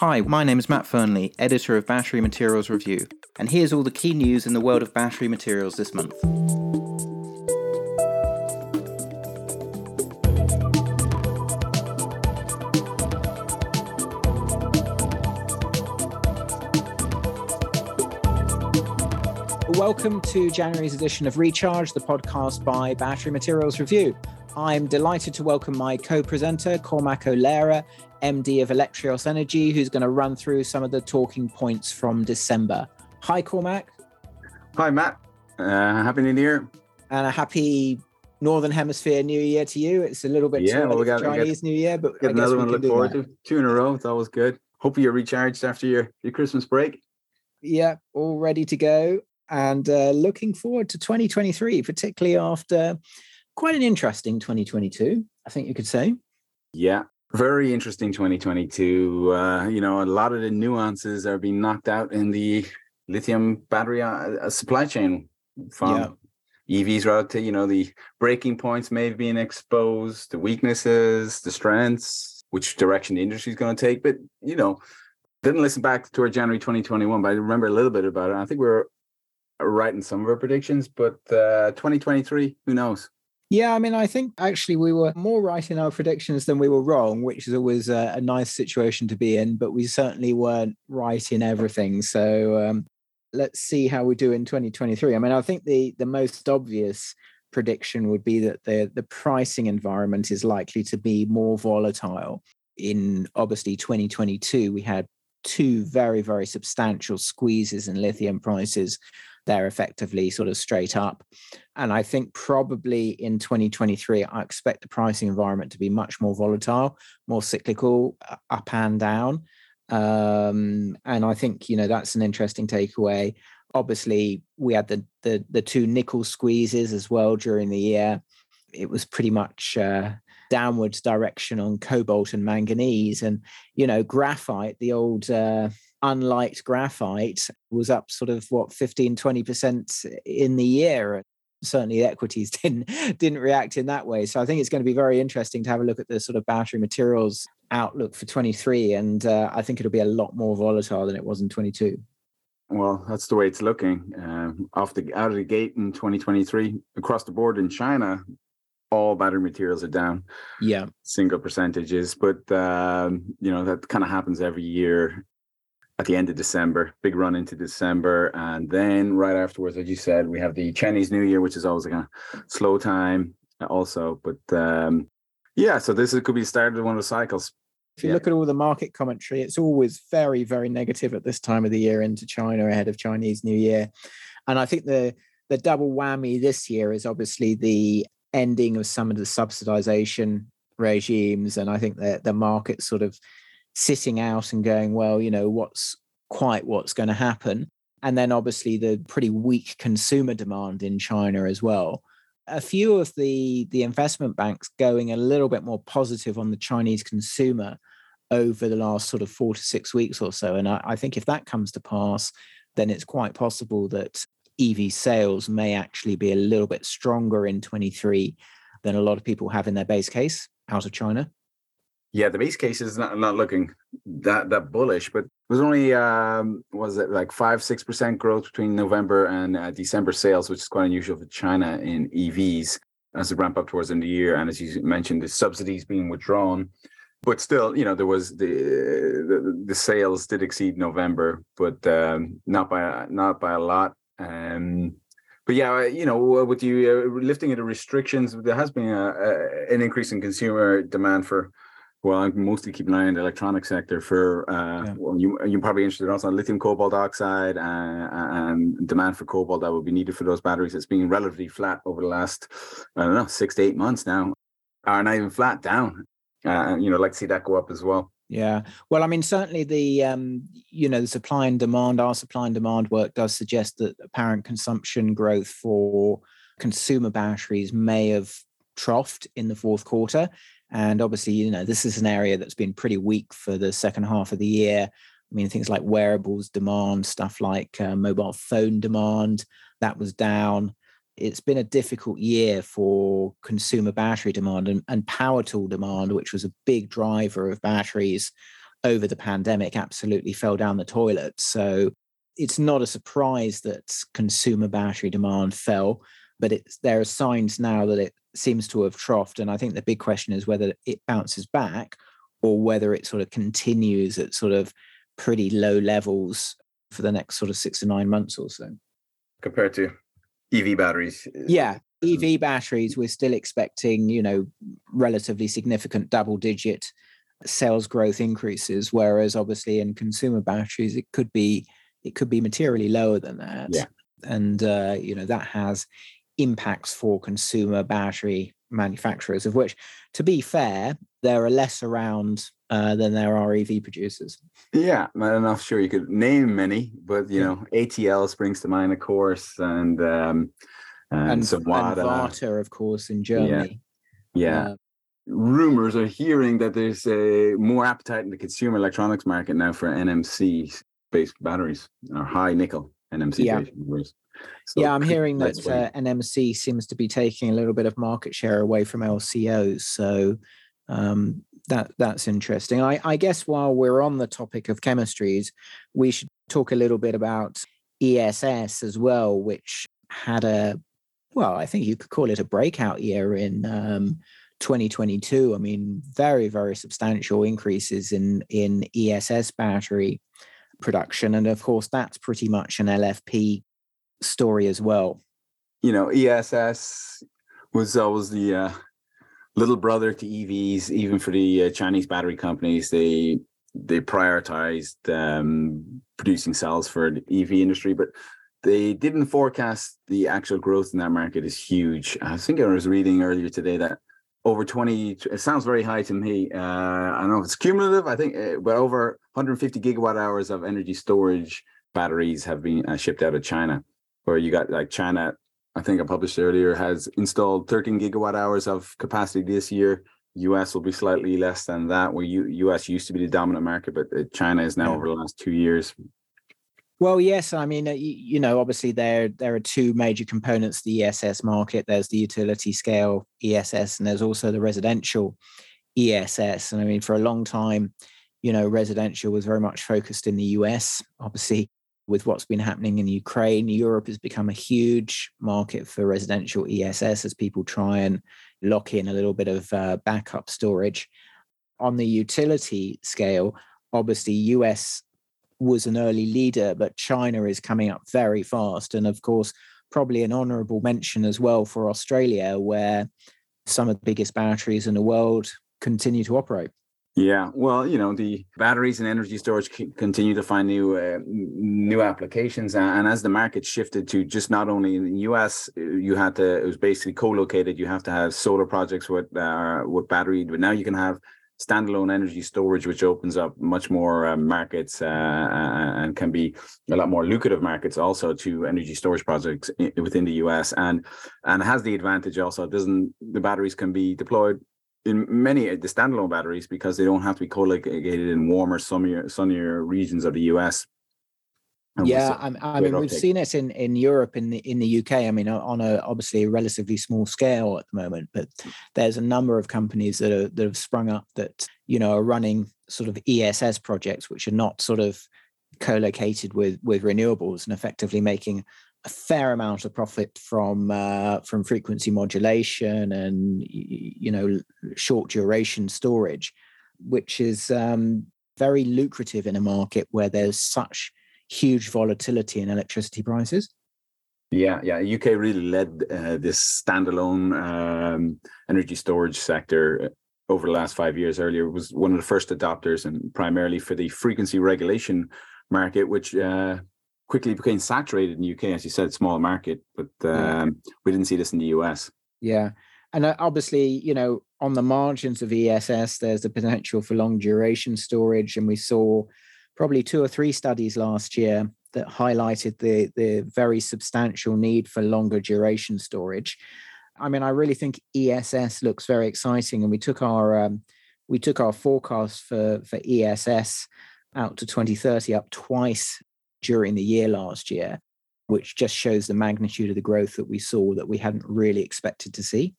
Hi, my name is Matt Fernley, editor of Battery Materials Review, and here's all the key news in the world of battery materials this month. Welcome to January's edition of Recharge, the podcast by Battery Materials Review. I'm delighted to welcome my co-presenter, Cormac O'Leary, MD of Electrios Energy, who's going to run through some of the talking points from December. Hi, Cormac. Hi, Matt. Happy New Year. And a happy Northern Hemisphere New Year to you. It's a little bit New Year, but I guess another one to look forward to. Two in a row. That was good. Hopefully you're recharged after your Christmas break. Yeah, all ready to go. And looking forward to 2023, particularly after quite an interesting 2022, I think you could say. Yeah, very interesting 2022. A lot of the nuances are being knocked out in the lithium battery supply chain from EVs route to, the breaking points may have been exposed, the weaknesses, the strengths, which direction the industry is going to take. But, didn't listen back to our January 2021, but I remember a little bit about it. I think we were right in some of our predictions, but 2023, who knows? Yeah, I think actually we were more right in our predictions than we were wrong, which is always a nice situation to be in, but we certainly weren't right in everything. So let's see how we do in 2023. I think the most obvious prediction would be that the pricing environment is likely to be more volatile. In obviously 2022, we had two very, very substantial squeezes in lithium prices. They're effectively sort of straight up. And I think probably in 2023, I expect the pricing environment to be much more volatile, more cyclical, up and down. And I think, that's an interesting takeaway. Obviously, we had the two nickel squeezes as well during the year. It was pretty much downwards direction on cobalt and manganese. And, graphite, the old... unliked graphite was up sort of 15-20% in the year, and certainly equities didn't react in that way. So I think it's going to be very interesting to have a look at the sort of battery materials outlook for 23, and I think it'll be a lot more volatile than it was in 22. Well, that's the way it's looking. Out of the gate in 2023, across the board in China, all battery materials are down. Yeah, single percentages, but that kind of happens every year. At the end of December, big run into December. And then right afterwards, as you said, we have the Chinese New Year, which is always a kind of slow time also. But so this could be the start of one of the cycles. If you look at all the market commentary, it's always very, very negative at this time of the year into China ahead of Chinese New Year. And I think the double whammy this year is obviously the ending of some of the subsidization regimes. And I think that the market sort of sitting out and going, well, what's going to happen. And then obviously the pretty weak consumer demand in China as well. A few of the investment banks going a little bit more positive on the Chinese consumer over the last sort of 4 to 6 weeks or so. And I think if that comes to pass, then it's quite possible that EV sales may actually be a little bit stronger in 23 than a lot of people have in their base case out of China. Yeah, the base case is not looking that bullish, but it was only 5-6% growth between November and December sales, which is quite unusual for China in EVs as a ramp up towards the end of the year. And as you mentioned, the subsidies being withdrawn, but still, there was the sales did exceed November, but not by a lot. But yeah, with you lifting of the restrictions, there has been an increase in consumer demand for. Well, I mostly keep an eye on the electronic sector for, you're probably interested also in lithium cobalt oxide and demand for cobalt that will be needed for those batteries. It's been relatively flat over the last, 6 to 8 months now, or not even flat, down. I'd like to see that go up as well. Yeah. Well, certainly the, the supply and demand, our supply and demand work does suggest that apparent consumption growth for consumer batteries may have troughed in the fourth quarter. And obviously, this is an area that's been pretty weak for the second half of the year. Things like wearables demand, stuff like mobile phone demand, that was down. It's been a difficult year for consumer battery demand and power tool demand, which was a big driver of batteries, over the pandemic absolutely fell down the toilet. So it's not a surprise that consumer battery demand fell, but there are signs now that it seems to have troughed. And I think the big question is whether it bounces back or whether it sort of continues at sort of pretty low levels for the next sort of 6 to 9 months or so. Compared to EV batteries. Yeah, EV batteries, we're still expecting, relatively significant double-digit sales growth increases, whereas obviously in consumer batteries, it could be materially lower than that. Yeah. And, that has impacts for consumer battery manufacturers, of which, to be fair, there are less around than there are EV producers. Yeah, I'm not sure you could name many, but, ATL springs to mind, of course, and Varta, of course, in Germany. Yeah. Rumors are hearing that there's a more appetite in the consumer electronics market now for NMC-based batteries, or high nickel NMC. Yeah. So I'm hearing that NMC seems to be taking a little bit of market share away from LCOs. So that's interesting. I guess while we're on the topic of chemistries, we should talk a little bit about ESS as well, which had I think you could call it a breakout year in 2022. I mean, very, very substantial increases in ESS battery production. And of course, that's pretty much an LFP story as well. ESS was always the little brother to EVs, even for the Chinese battery companies. They prioritized producing cells for the EV industry, but they didn't forecast the actual growth in that market is huge. I think I was reading earlier today that over 20, it sounds very high to me. I don't know if it's cumulative, I think, but over 150 gigawatt hours of energy storage batteries have been shipped out of China, where you got like China, I think I published earlier, has installed 13 gigawatt hours of capacity this year. US will be slightly less than that, where US used to be the dominant market, but China is now over the last 2 years. Well, yes. I mean, obviously there are two major components to the ESS market. There's the utility scale ESS, and there's also the residential ESS. And I mean, for a long time, residential was very much focused in the US. Obviously, with what's been happening in Ukraine, Europe has become a huge market for residential ESS as people try and lock in a little bit of backup storage. On the utility scale, obviously, US was an early leader, but China is coming up very fast. And of course, probably an honorable mention as well for Australia, where some of the biggest batteries in the world continue to operate. Yeah, well, the batteries and energy storage continue to find new applications. And as the market shifted to just not only in the US, it was basically co-located. You have to have solar projects with battery, but now you can have standalone energy storage, which opens up much more markets and can be a lot more lucrative markets also to energy storage projects within the US, and has the advantage also. The batteries can be deployed in many of the standalone batteries because they don't have to be co-located in warmer, sunnier regions of the US. We've seen it in Europe, in the UK. I mean, on obviously a relatively small scale at the moment, but there's a number of companies that have sprung up that are running sort of ESS projects which are not sort of co-located with renewables, and effectively making a fair amount of profit from frequency modulation and short duration storage, which is very lucrative in a market where there's such huge volatility in electricity prices. UK really led this standalone energy storage sector over the last 5 years. Earlier was one of the first adopters, and primarily for the frequency regulation market, which quickly became saturated in the UK, as you said, small market, but we didn't see this in the US. Yeah. And obviously, on the margins of ESS, there's the potential for long duration storage, and we saw probably 2 or 3 studies last year that highlighted the very substantial need for longer duration storage. I mean, I really think ESS looks very exciting, and we took our forecast for ESS out to 2030 up twice during the year last year, which just shows the magnitude of the growth that we saw that we hadn't really expected to see.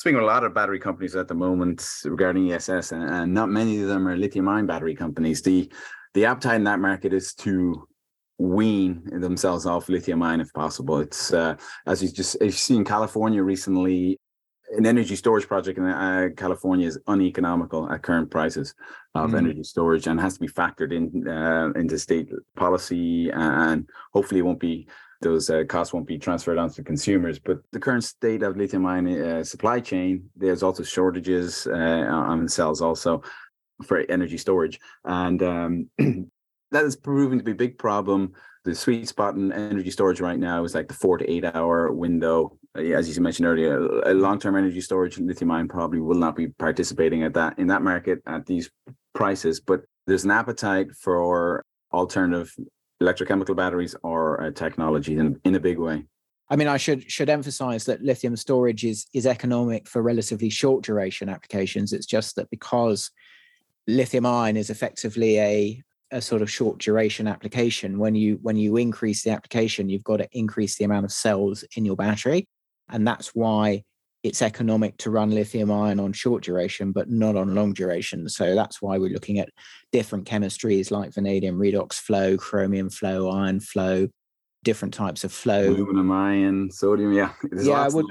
speaking with a lot of battery companies at the moment regarding ESS, and not many of them are lithium-ion battery companies. The appetite in that market is to wean themselves off lithium-ion if possible. It's as you've seen California recently, an energy storage project in California is uneconomical at current prices of energy storage, and has to be factored in into state policy, and hopefully it won't be, those costs won't be transferred onto consumers. But the current state of lithium-ion supply chain, there's also shortages on cells also for energy storage, and that is proving to be a big problem. The sweet spot in energy storage right now is like the 4 to 8 hour window. As you mentioned earlier, a long-term energy storage, lithium-ion probably will not be participating at that in that market at these prices. But there's an appetite for alternative electrochemical batteries or technology in a big way. I mean, I should emphasize that lithium storage is economic for relatively short duration applications. It's just that because lithium-ion is effectively a sort of short duration application, when you increase the application, you've got to increase the amount of cells in your battery, and that's why it's economic to run lithium ion on short duration but not on long duration. So that's why we're looking at different chemistries like vanadium redox flow, chromium flow, iron flow, different types of flow, aluminum ion, sodium.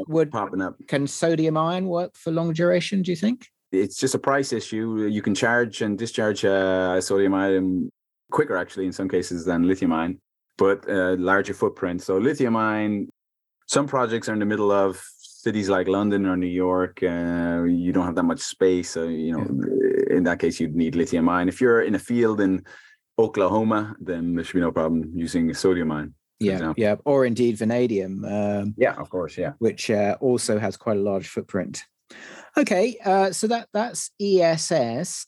Would popping up. Can sodium ion work for long duration, do you think? It's just a price issue. You can charge and discharge sodium ion quicker, actually, in some cases than lithium ion, but a larger footprint. So lithium ion, some projects are in the middle of cities like London or New York. You don't have that much space. So, in that case, you'd need lithium ion. If you're in a field in Oklahoma, then there should be no problem using sodium ion. Yeah. Or indeed vanadium. Of course. Yeah. Which also has quite a large footprint. Okay, so that's ESS.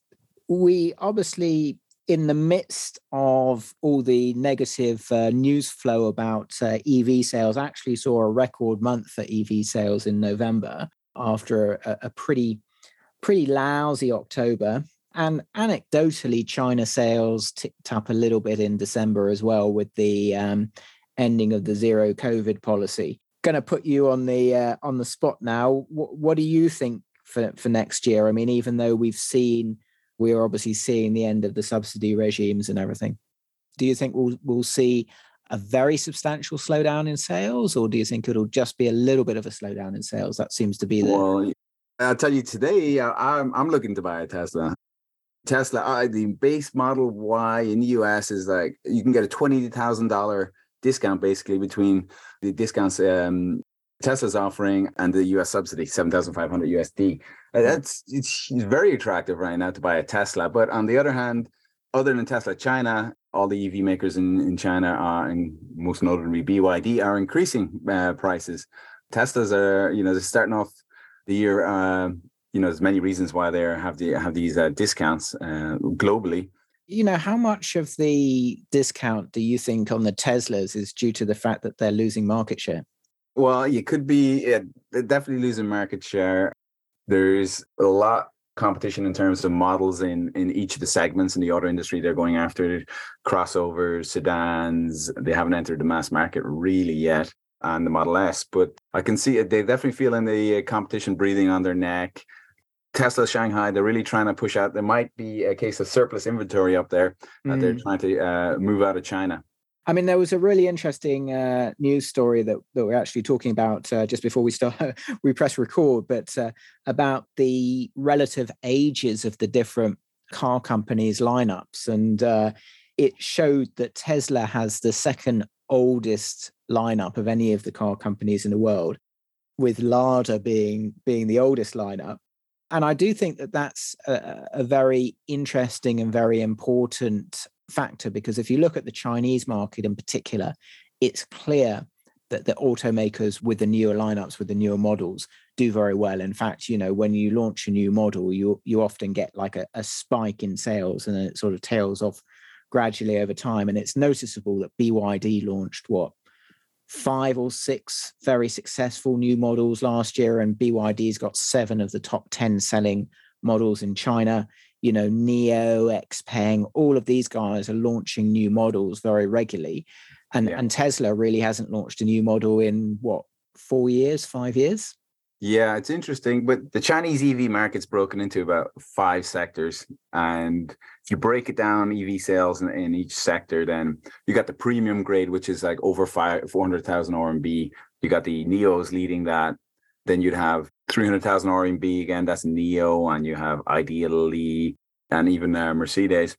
We obviously, in the midst of all the negative news flow about EV sales, actually saw a record month for EV sales in November after a pretty lousy October. And anecdotally, China sales ticked up a little bit in December as well with the ending of the zero COVID policy. Going to put you on the spot now. What do you think for next year? I mean, even though we're obviously seeing the end of the subsidy regimes and everything, do you think we'll see a very substantial slowdown in sales, or do you think it'll just be a little bit of a slowdown in sales? That seems to be the... Well, I'll tell you today, I'm looking to buy a Tesla. The base Model Y in the US is like, you can get a $20,000 discount basically between the discounts Tesla's offering and the US subsidy, $7,500. It's very attractive right now to buy a Tesla. But on the other hand, other than Tesla, China, all the EV makers in China are, and most notably BYD, are increasing prices. Teslas are, they're starting off the year. There's many reasons why they have these discounts globally. How much of the discount do you think on the Teslas is due to the fact that they're losing market share? Well, you could be definitely losing market share. There's a lot of competition in terms of models in each of the segments in the auto industry they're going after. Crossovers, sedans, they haven't entered the mass market really yet, and the Model S. But I can see it. They definitely feel in the competition breathing on their neck. Tesla Shanghai, they're really trying to push out. There might be a case of surplus inventory up there that they're trying to move out of China. I mean, there was a really interesting news story that we're actually talking about just before we start. We press record, but about the relative ages of the different car companies' lineups, and it showed that Tesla has the second oldest lineup of any of the car companies in the world, with Lada being the oldest lineup. And I do think that that's a very interesting and very important factor, because if you look at the Chinese market in particular, it's clear that the automakers with the newer lineups, with the newer models, do very well. In fact, when you launch a new model, you often get like a spike in sales, and then it sort of tails off gradually over time. And it's noticeable that BYD launched 5 or 6 very successful new models last year, and BYD's got 7 of the top 10 selling models in China. NIO, Xpeng, all of these guys are launching new models very regularly. And Tesla really hasn't launched a new model in 4 years, 5 years? Yeah, it's interesting, but the Chinese EV market's broken into about five sectors. And if you break it down, EV sales in each sector, then you got the premium grade, which is like over 400,000 RMB. You got the NIOs leading that. Then you'd have 300,000 RMB again, that's NIO, and you have IDLE and even Mercedes.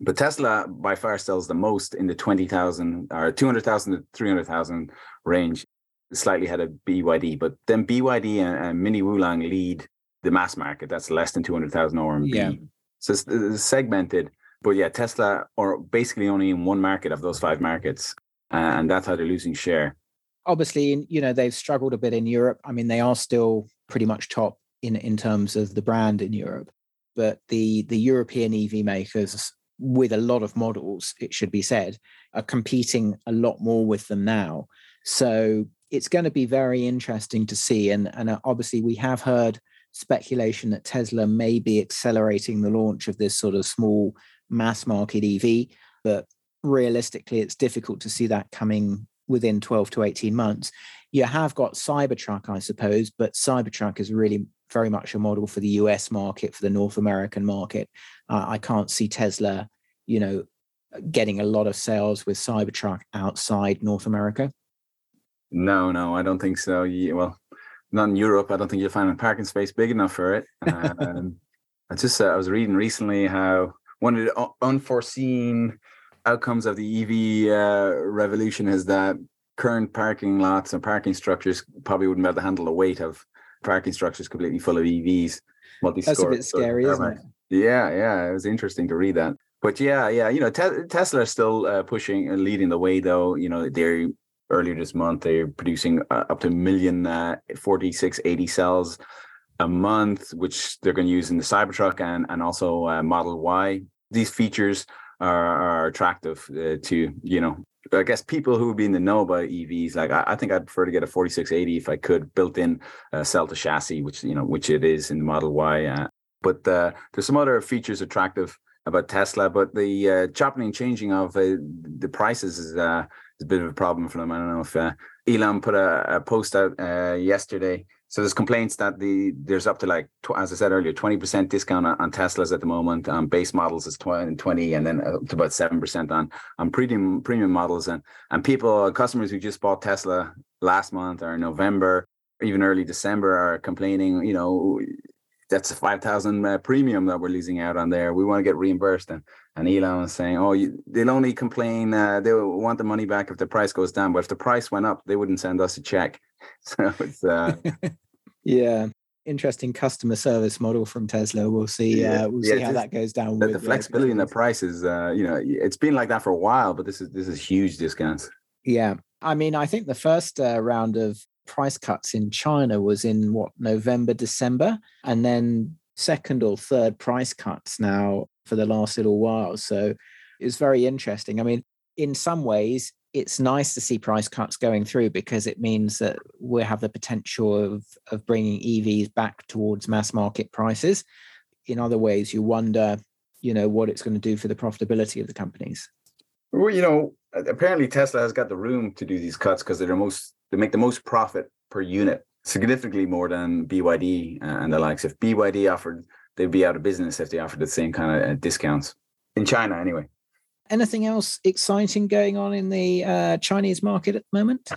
But Tesla by far sells the most in the 20,000 or 200,000 to 300,000 range. Slightly ahead of BYD, but then BYD and Mini Wuling lead the mass market. That's less than 200,000 RMB. Yeah. So it's segmented. But yeah, Tesla are basically only in one market of those five markets, and that's how they're losing share. Obviously, you know, they've struggled a bit in Europe. I mean, they are still pretty much top in terms of the brand in Europe, but the European EV makers with a lot of models, it should be said, are competing a lot more with them now. So it's going to be very interesting to see. And obviously, we have heard speculation that Tesla may be accelerating the launch of this sort of small mass market EV. But realistically, it's difficult to see that coming within 12 to 18 months. You have got Cybertruck, I suppose, but Cybertruck is really very much a model for the US market, for the North American market. I can't see Tesla, you know, getting a lot of sales with Cybertruck outside North America. No, I don't think so. Well, not in Europe. I don't think you'll find a parking space big enough for it. I was reading recently how one of the unforeseen outcomes of the EV revolution is that current parking lots and parking structures probably wouldn't be able to handle the weight of parking structures completely full of EVs. That's a bit scary, isn't it? Yeah. It was interesting to read that. But yeah. You know, Tesla is still pushing and leading the way, though. You know, they're earlier this month, they're producing up to 1 million 4680 cells a month, which they're going to use in the Cybertruck and also Model Y. These features are attractive to, you know, I guess people who would be in the know about EVs. Like, I think I'd prefer to get a 4680 if I could, built-in cell to chassis, which it is in the Model Y. But there's some other features attractive about Tesla, but the chopping and changing of the prices is a bit of a problem for them. I don't know if Elon put a post out yesterday. So there's complaints that there's up to, like, as I said earlier, 20% discount on Teslas at the moment. On base models is 20, and then up to about 7% on premium models. And customers who just bought Tesla last month or November, or even early December, are complaining, you know, that's a 5,000 premium that we're losing out on there. We want to get reimbursed. And Elon was saying, they'll only complain. They'll want the money back if the price goes down. But if the price went up, they wouldn't send us a check. So it's... yeah. Interesting customer service model from Tesla. We'll see. Yeah. We'll see how that goes down. The flexibility in the prices, you know, it's been like that for a while, but this is huge discounts. Yeah. I mean, I think the first round of price cuts in China was in November, December, and then second or third price cuts now for the last little while. So it's very interesting. I mean, in some ways, it's nice to see price cuts going through because it means that we have the potential of bringing EVs back towards mass market prices. In other ways, you wonder, you know, what it's going to do for the profitability of the companies. Well, you know, apparently Tesla has got the room to do these cuts because they make the most profit per unit, significantly more than BYD and the likes. If BYD offered, they'd be out of business if they offered the same kind of discounts in China anyway. Anything else exciting going on in the Chinese market at the moment?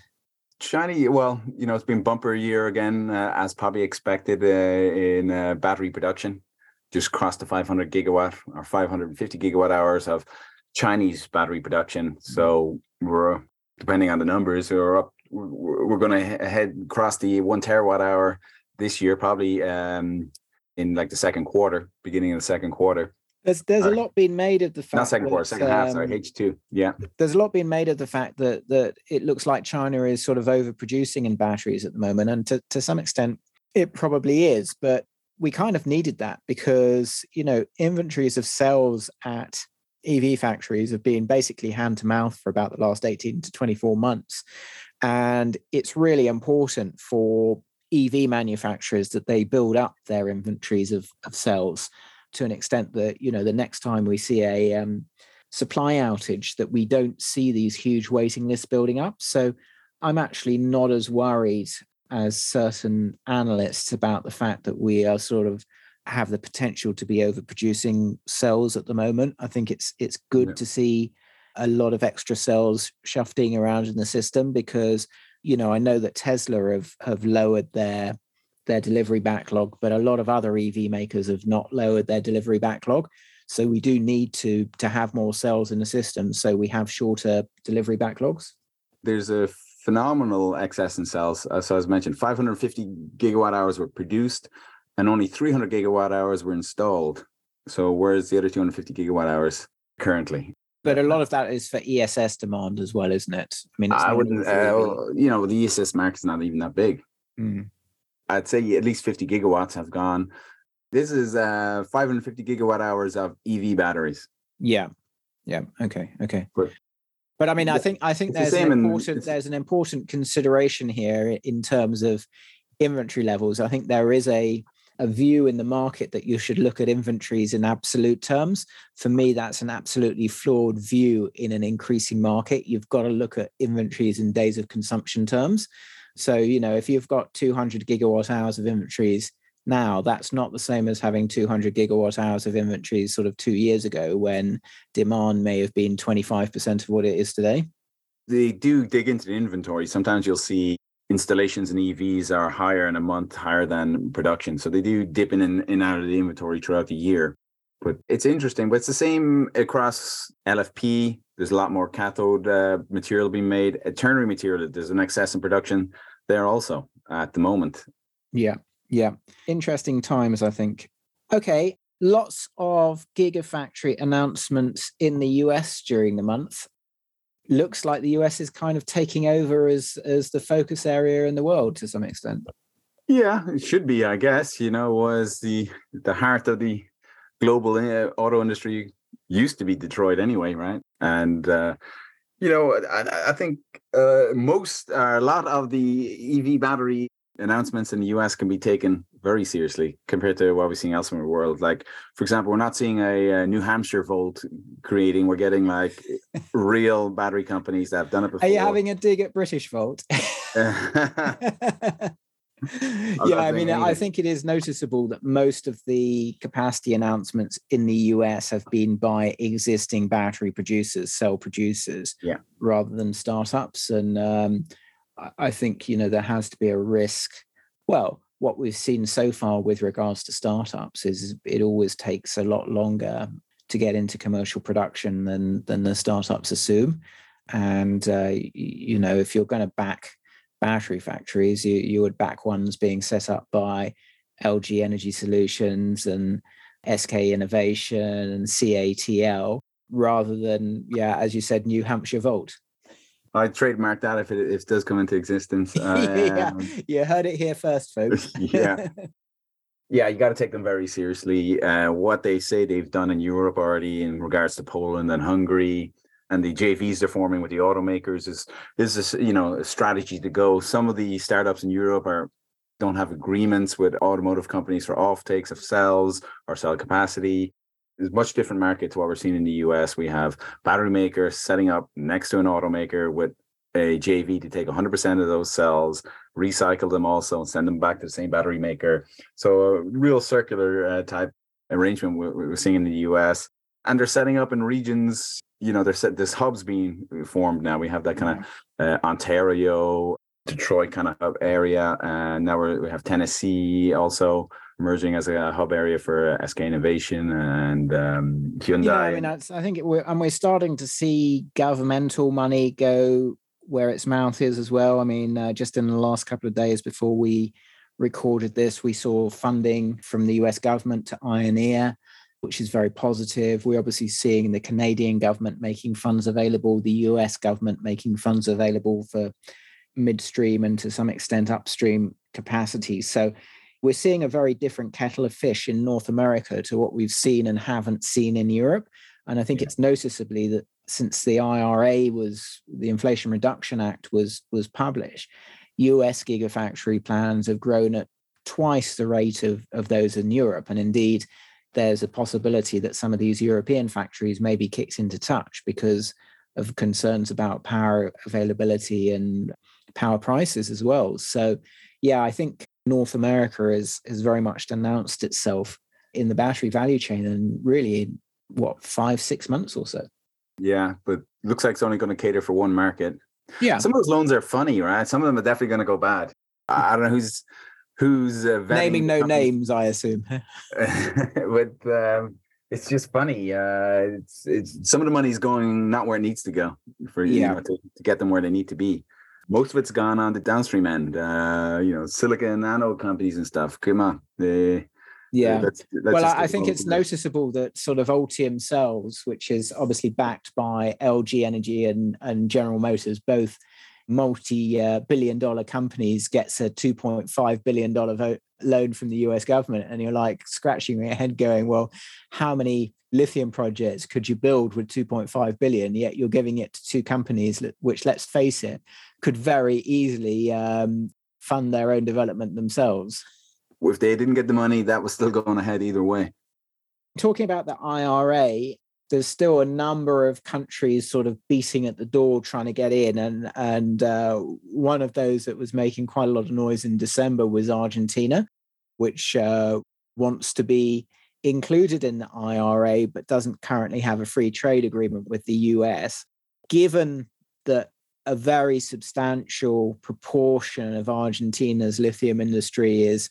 China, well, you know, it's been bumper year again, as probably expected in battery production. Just crossed the 500 gigawatt or 550 gigawatt hours of Chinese battery production. So we're, depending on the numbers, we're going to cross the 1 terawatt hour this year, probably in like the beginning of the second quarter. There's a lot being made of the fact H2. Yeah. There's a lot being made of the fact that it looks like China is sort of overproducing in batteries at the moment. And to some extent, it probably is. But we kind of needed that because, you know, inventories of cells at EV factories have been basically hand to mouth for about the last 18 to 24 months. And it's really important for EV manufacturers that they build up their inventories of cells to an extent that, you know, the next time we see a supply outage, that we don't see these huge waiting lists building up. So I'm actually not as worried as certain analysts about the fact that we are sort of have the potential to be overproducing cells at the moment. I think it's good to see a lot of extra cells shafting around in the system because, you know, I know that Tesla have lowered their delivery backlog, but a lot of other EV makers have not lowered their delivery backlog. So we do need to have more cells in the system so we have shorter delivery backlogs. There's a phenomenal excess in cells. So as mentioned, 550 gigawatt hours were produced and only 300 gigawatt hours were installed. So where's the other 250 gigawatt hours currently? But a lot of that is for ESS demand as well, isn't it? I mean, I wouldn't, you know, the ESS market's not even that big. Mm. I'd say at least 50 gigawatts have gone. This is 550 gigawatt hours of EV batteries. Yeah. Yeah. Okay. Okay. But I mean, I think there's an important consideration here in terms of inventory levels. I think there is a view in the market that you should look at inventories in absolute terms. For me, that's an absolutely flawed view in an increasing market. You've got to look at inventories in days of consumption terms. So, you know, if you've got 200 gigawatt hours of inventories now, that's not the same as having 200 gigawatt hours of inventories sort of 2 years ago when demand may have been 25% of what it is today. They do dig into the inventory. Sometimes you'll see installations in EVs are higher in a month, higher than production. So they do dip in and out of the inventory throughout the year. But it's interesting, but it's the same across LFP. There's a lot more cathode material being made. A ternary material, there's an excess in production there also at the moment. Yeah, yeah. Interesting times, I think. Okay, lots of gigafactory announcements in the US during the month. Looks like the US is kind of taking over as the focus area in the world to some extent. Yeah, it should be, I guess. You know, was the heart of the global auto industry used to be Detroit anyway, right? And, you know, I think a lot of the EV battery announcements in the US can be taken very seriously compared to what we're seeing elsewhere in the world. Like, for example, we're not seeing a New Hampshire Volt creating. We're getting like real battery companies that have done it before. Are you having a dig at British Volt? Yeah, I mean, I think it is noticeable that most of the capacity announcements in the US have been by existing battery producers, cell producers, rather than startups. And I think, you know, there has to be a risk. Well, what we've seen so far with regards to startups is it always takes a lot longer to get into commercial production than the startups assume. And, you know, if you're going to back battery factories, you would back ones being set up by LG Energy Solutions and SK Innovation and CATL rather than, as you said, New Hampshire Volt. I trademark that if it does come into existence. You heard it here first, folks. Yeah, you got to take them very seriously. What they say they've done in Europe already in regards to Poland and Hungary and the JVs they're forming with the automakers is you know, a strategy to go. Some of the startups in Europe don't have agreements with automotive companies for offtakes of cells or cell capacity. It's a much different market to what we're seeing in the US. We have battery makers setting up next to an automaker with a JV to take 100% of those cells, recycle them also, and send them back to the same battery maker. So a real circular type arrangement we're seeing in the US. And they're setting up in regions, you know, there's hubs being formed now. We have that kind of Ontario, Detroit kind of hub area. And now we have Tennessee also emerging as a hub area for SK Innovation and Hyundai. Yeah, I mean, I think we're starting to see governmental money go where its mouth is as well. I mean, just in the last couple of days before we recorded this, we saw funding from the US government to Ioneer, which is very positive. We're obviously seeing the Canadian government making funds available, the US government making funds available for midstream and to some extent upstream capacity. So we're seeing a very different kettle of fish in North America to what we've seen and haven't seen in Europe. And I think it's noticeably that since the IRA the Inflation Reduction Act was published, US gigafactory plans have grown at twice the rate of those in Europe. And indeed, there's a possibility that some of these European factories may be kicked into touch because of concerns about power availability and power prices as well. So yeah, I think North America has very much announced itself in the battery value chain, and really, what, 5-6 months or so. Yeah, but looks like it's only going to cater for one market. Yeah, some of those loans are funny, right? Some of them are definitely going to go bad. I don't know who's naming no names, I assume. But it's just funny. It's some of the money's going not where it needs to go for to get them where they need to be. Most of it's gone on the downstream end. Silicon nano companies and stuff. Come on, I think it's noticeable that sort of Ultium cells, which is obviously backed by LG Energy and General Motors, both multi-billion-dollar companies, gets a $2.5 billion loan from the US government. And you're like scratching your head going, well, how many lithium projects could you build with 2.5 billion? Yet you're giving it to two companies, which, let's face it, could very easily fund their own development themselves. If they didn't get the money, that was still going ahead either way. Talking about the IRA, there's still a number of countries sort of beating at the door trying to get in. And one of those that was making quite a lot of noise in December was Argentina, which wants to be included in the IRA, but doesn't currently have a free trade agreement with the US. Given that a very substantial proportion of Argentina's lithium industry is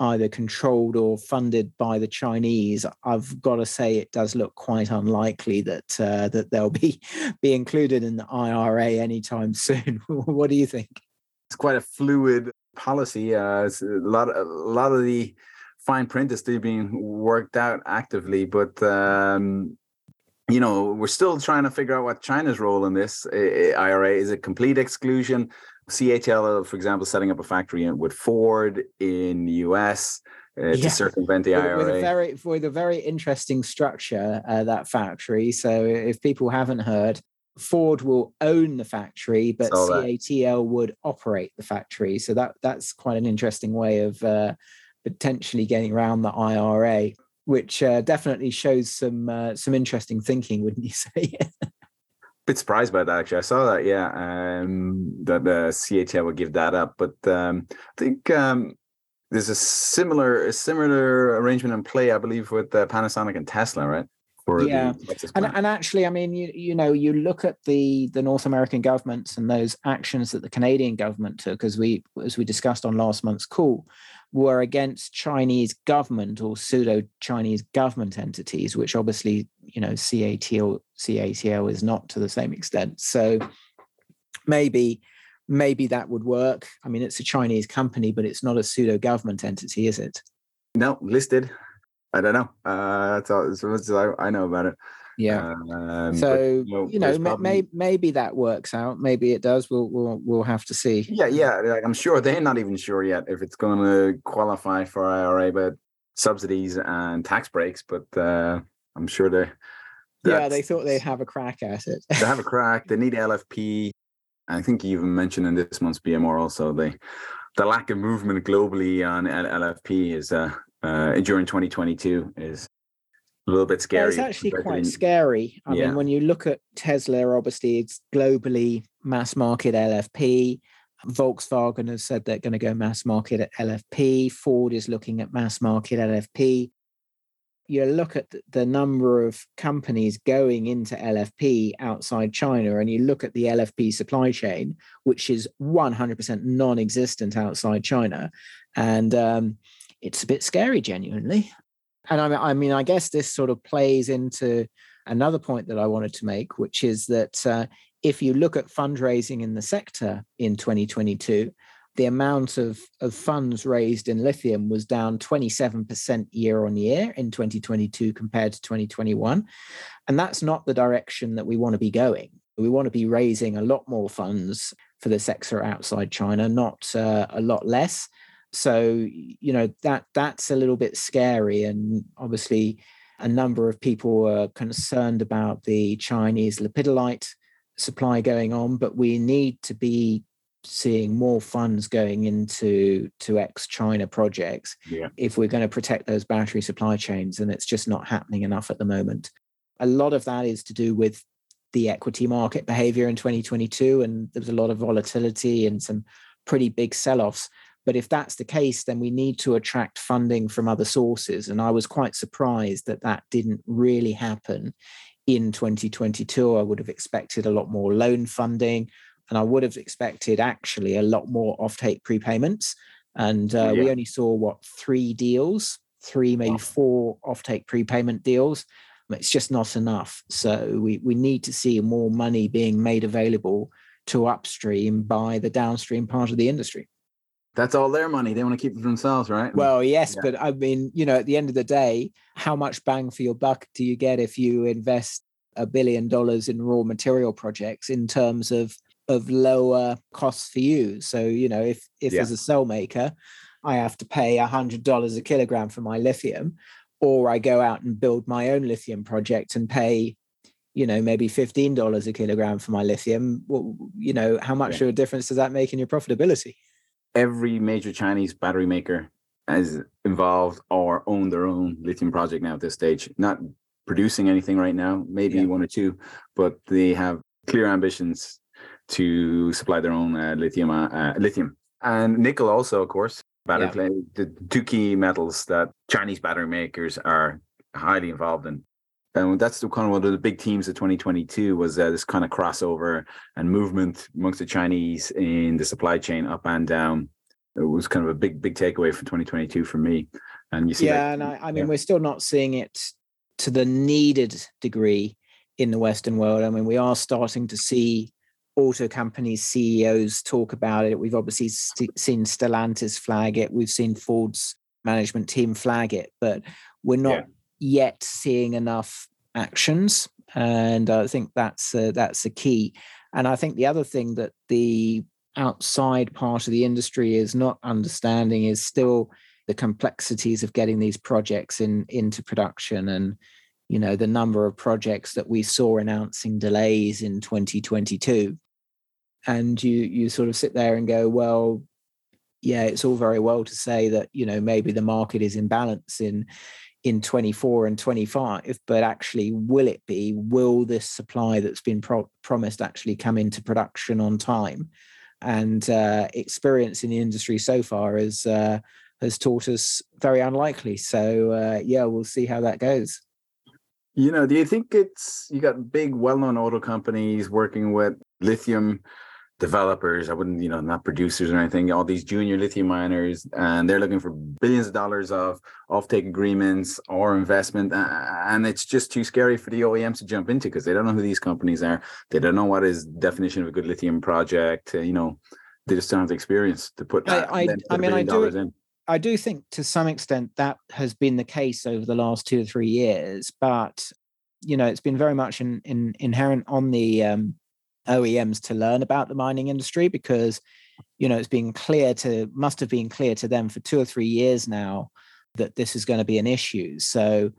either controlled or funded by the Chinese, I've got to say it does look quite unlikely that they'll be included in the IRA anytime soon. What do you think? It's quite a fluid policy. A lot of the fine print is still being worked out actively, but we're still trying to figure out what China's role in this IRA is. A complete exclusion. CATL, for example, setting up a factory with Ford in the US to circumvent the IRA. With a very interesting structure, that factory. So if people haven't heard, Ford will own the factory, but CATL would operate the factory. So that's quite an interesting way of potentially getting around the IRA, which definitely shows some interesting thinking, wouldn't you say? Bit surprised by that, actually. I saw that, that the CATL would give that up, but I think there's a similar arrangement in play, I believe, with Panasonic and Tesla, right? And actually, I mean, you look at the North American governments and those actions that the Canadian government took, as we discussed on last month's call, were against Chinese government or pseudo Chinese government entities, which obviously, CATL is not to the same extent. So maybe that would work. I mean, it's a Chinese company, but it's not a pseudo government entity, is it? No, listed. I don't know. That's all I know about it. Yeah. Maybe that works out. Maybe it does. We'll have to see. Yeah. Like, I'm sure they're not even sure yet if it's going to qualify for IRA, but subsidies and tax breaks. But I'm sure they thought they'd have a crack at it. They have a crack. They need LFP. I think you even mentioned in this month's BMR also the lack of movement globally on LFP is during 2022 is a little bit scary. It's actually quite scary. I mean, when you look at Tesla, obviously it's globally mass market LFP. Volkswagen has said they're going to go mass market at LFP. Ford is looking at mass market LFP. You look at the number of companies going into LFP outside China, and you look at the LFP supply chain, which is 100% non-existent outside China. And it's a bit scary, genuinely. And I mean, I guess this sort of plays into another point that I wanted to make, which is that if you look at fundraising in the sector in 2022, the amount of funds raised in lithium was down 27% year on year in 2022 compared to 2021. And that's not the direction that we want to be going. We want to be raising a lot more funds for the sector outside China, not a lot less. So, that's a little bit scary. And obviously, a number of people are concerned about the Chinese lepidolite supply going on, but we need to be seeing more funds going into ex-China projects if we're going to protect those battery supply chains. And it's just not happening enough at the moment. A lot of that is to do with the equity market behavior in 2022. And there was a lot of volatility and some pretty big sell-offs. But if that's the case, then we need to attract funding from other sources. And I was quite surprised that that didn't really happen in 2022. I would have expected a lot more loan funding, and I would have expected actually a lot more offtake prepayments. And we only saw, three, maybe four offtake prepayment deals. It's just not enough. So we need to see more money being made available to upstream by the downstream part of the industry. That's all their money. They want to keep it for themselves, right? Well, yes, but I mean, you know, at the end of the day, how much bang for your buck do you get if you invest $1 billion in raw material projects in terms of lower costs for you? So, you know, if as a cell maker, I have to pay $100 a kilogram for my lithium, or I go out and build my own lithium project and pay, you know, maybe $15 a kilogram for my lithium, well, you know, how much of a difference does that make in your profitability? Every major Chinese battery maker is involved or own their own lithium project now at this stage, not producing anything right now, maybe one or two, but they have clear ambitions to supply their own lithium and nickel also, of course. Battery play, the two key metals that Chinese battery makers are highly involved in. And that's the kind of one of the big themes of 2022 was this kind of crossover and movement amongst the Chinese in the supply chain up and down. It was kind of a big takeaway from 2022 for me. And you see that, and I mean, we're still not seeing it to the needed degree in the Western world. I mean, we are starting to see auto companies' CEOs talk about it. We've obviously seen Stellantis flag it. We've seen Ford's management team flag it, but we're not yet seeing enough actions. And I think that's the key. And I think the other thing that the outside part of the industry is not understanding is still the complexities of getting these projects into production. And you know, the number of projects that we saw announcing delays in 2022. And you sort of sit there and go, well, yeah, it's all very well to say that, you know, maybe the market is in balance in 24 and 25, but actually will it be? Will this supply that's been promised actually come into production on time? And experience in the industry so far has taught us very unlikely. So we'll see how that goes. You know, do you think you got big, well-known auto companies working with lithium developers? I wouldn't, you know, not producers or anything, all these junior lithium miners, and they're looking for billions of dollars of offtake agreements or investment. And it's just too scary for the OEMs to jump into because they don't know who these companies are. They don't know what is the definition of a good lithium project. You know, they just don't have the experience to put $1 billion in. I do think to some extent that has been the case over the last 2 or 3 years, but, you know, it's been very much inherent on the OEMs to learn about the mining industry because, you know, must have been clear to them for 2 or 3 years now that this is going to be an issue. So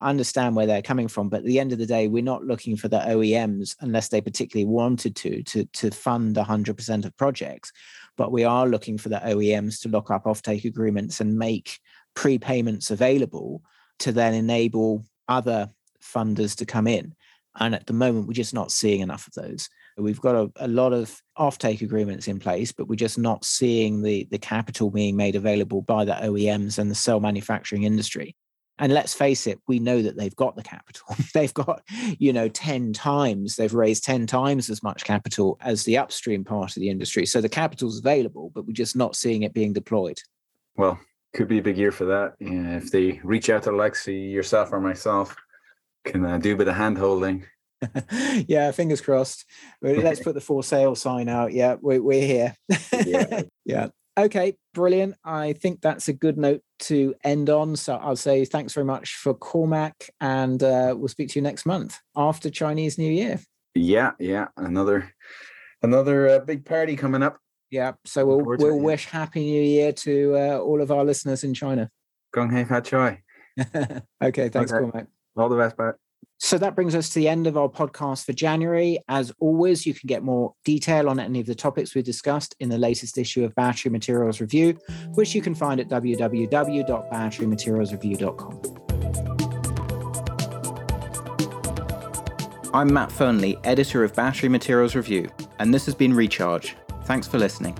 I understand where they're coming from, but at the end of the day, we're not looking for the OEMs unless they particularly wanted to fund 100% of projects. But we are looking for the OEMs to lock up offtake agreements and make prepayments available to then enable other funders to come in. And at the moment, we're just not seeing enough of those. We've got a lot of offtake agreements in place, but we're just not seeing the capital being made available by the OEMs and the cell manufacturing industry. And let's face it, we know that they've got the capital. They've got, you know, they've raised 10 times as much capital as the upstream part of the industry. So the capital's available, but we're just not seeing it being deployed. Well, could be a big year for that. Yeah, if they reach out to Alexi, yourself or myself, can do a bit of hand-holding. Yeah, fingers crossed. Let's put the for sale sign out. Yeah, we're here. Yeah. Okay, brilliant. I think that's a good note to end on. So I'll say thanks very much for Cormac, and we'll speak to you next month after Chinese New Year. Yeah. Another big party coming up. Yeah, so we'll wish Happy New Year to all of our listeners in China. Gong hei fa choy. Okay, thanks, Cormac. All the best, Pat. So that brings us to the end of our podcast for January. As always, you can get more detail on any of the topics we discussed in the latest issue of Battery Materials Review, which you can find at www.batterymaterialsreview.com. I'm Matt Fernley, editor of Battery Materials Review, and this has been Recharge. Thanks for listening.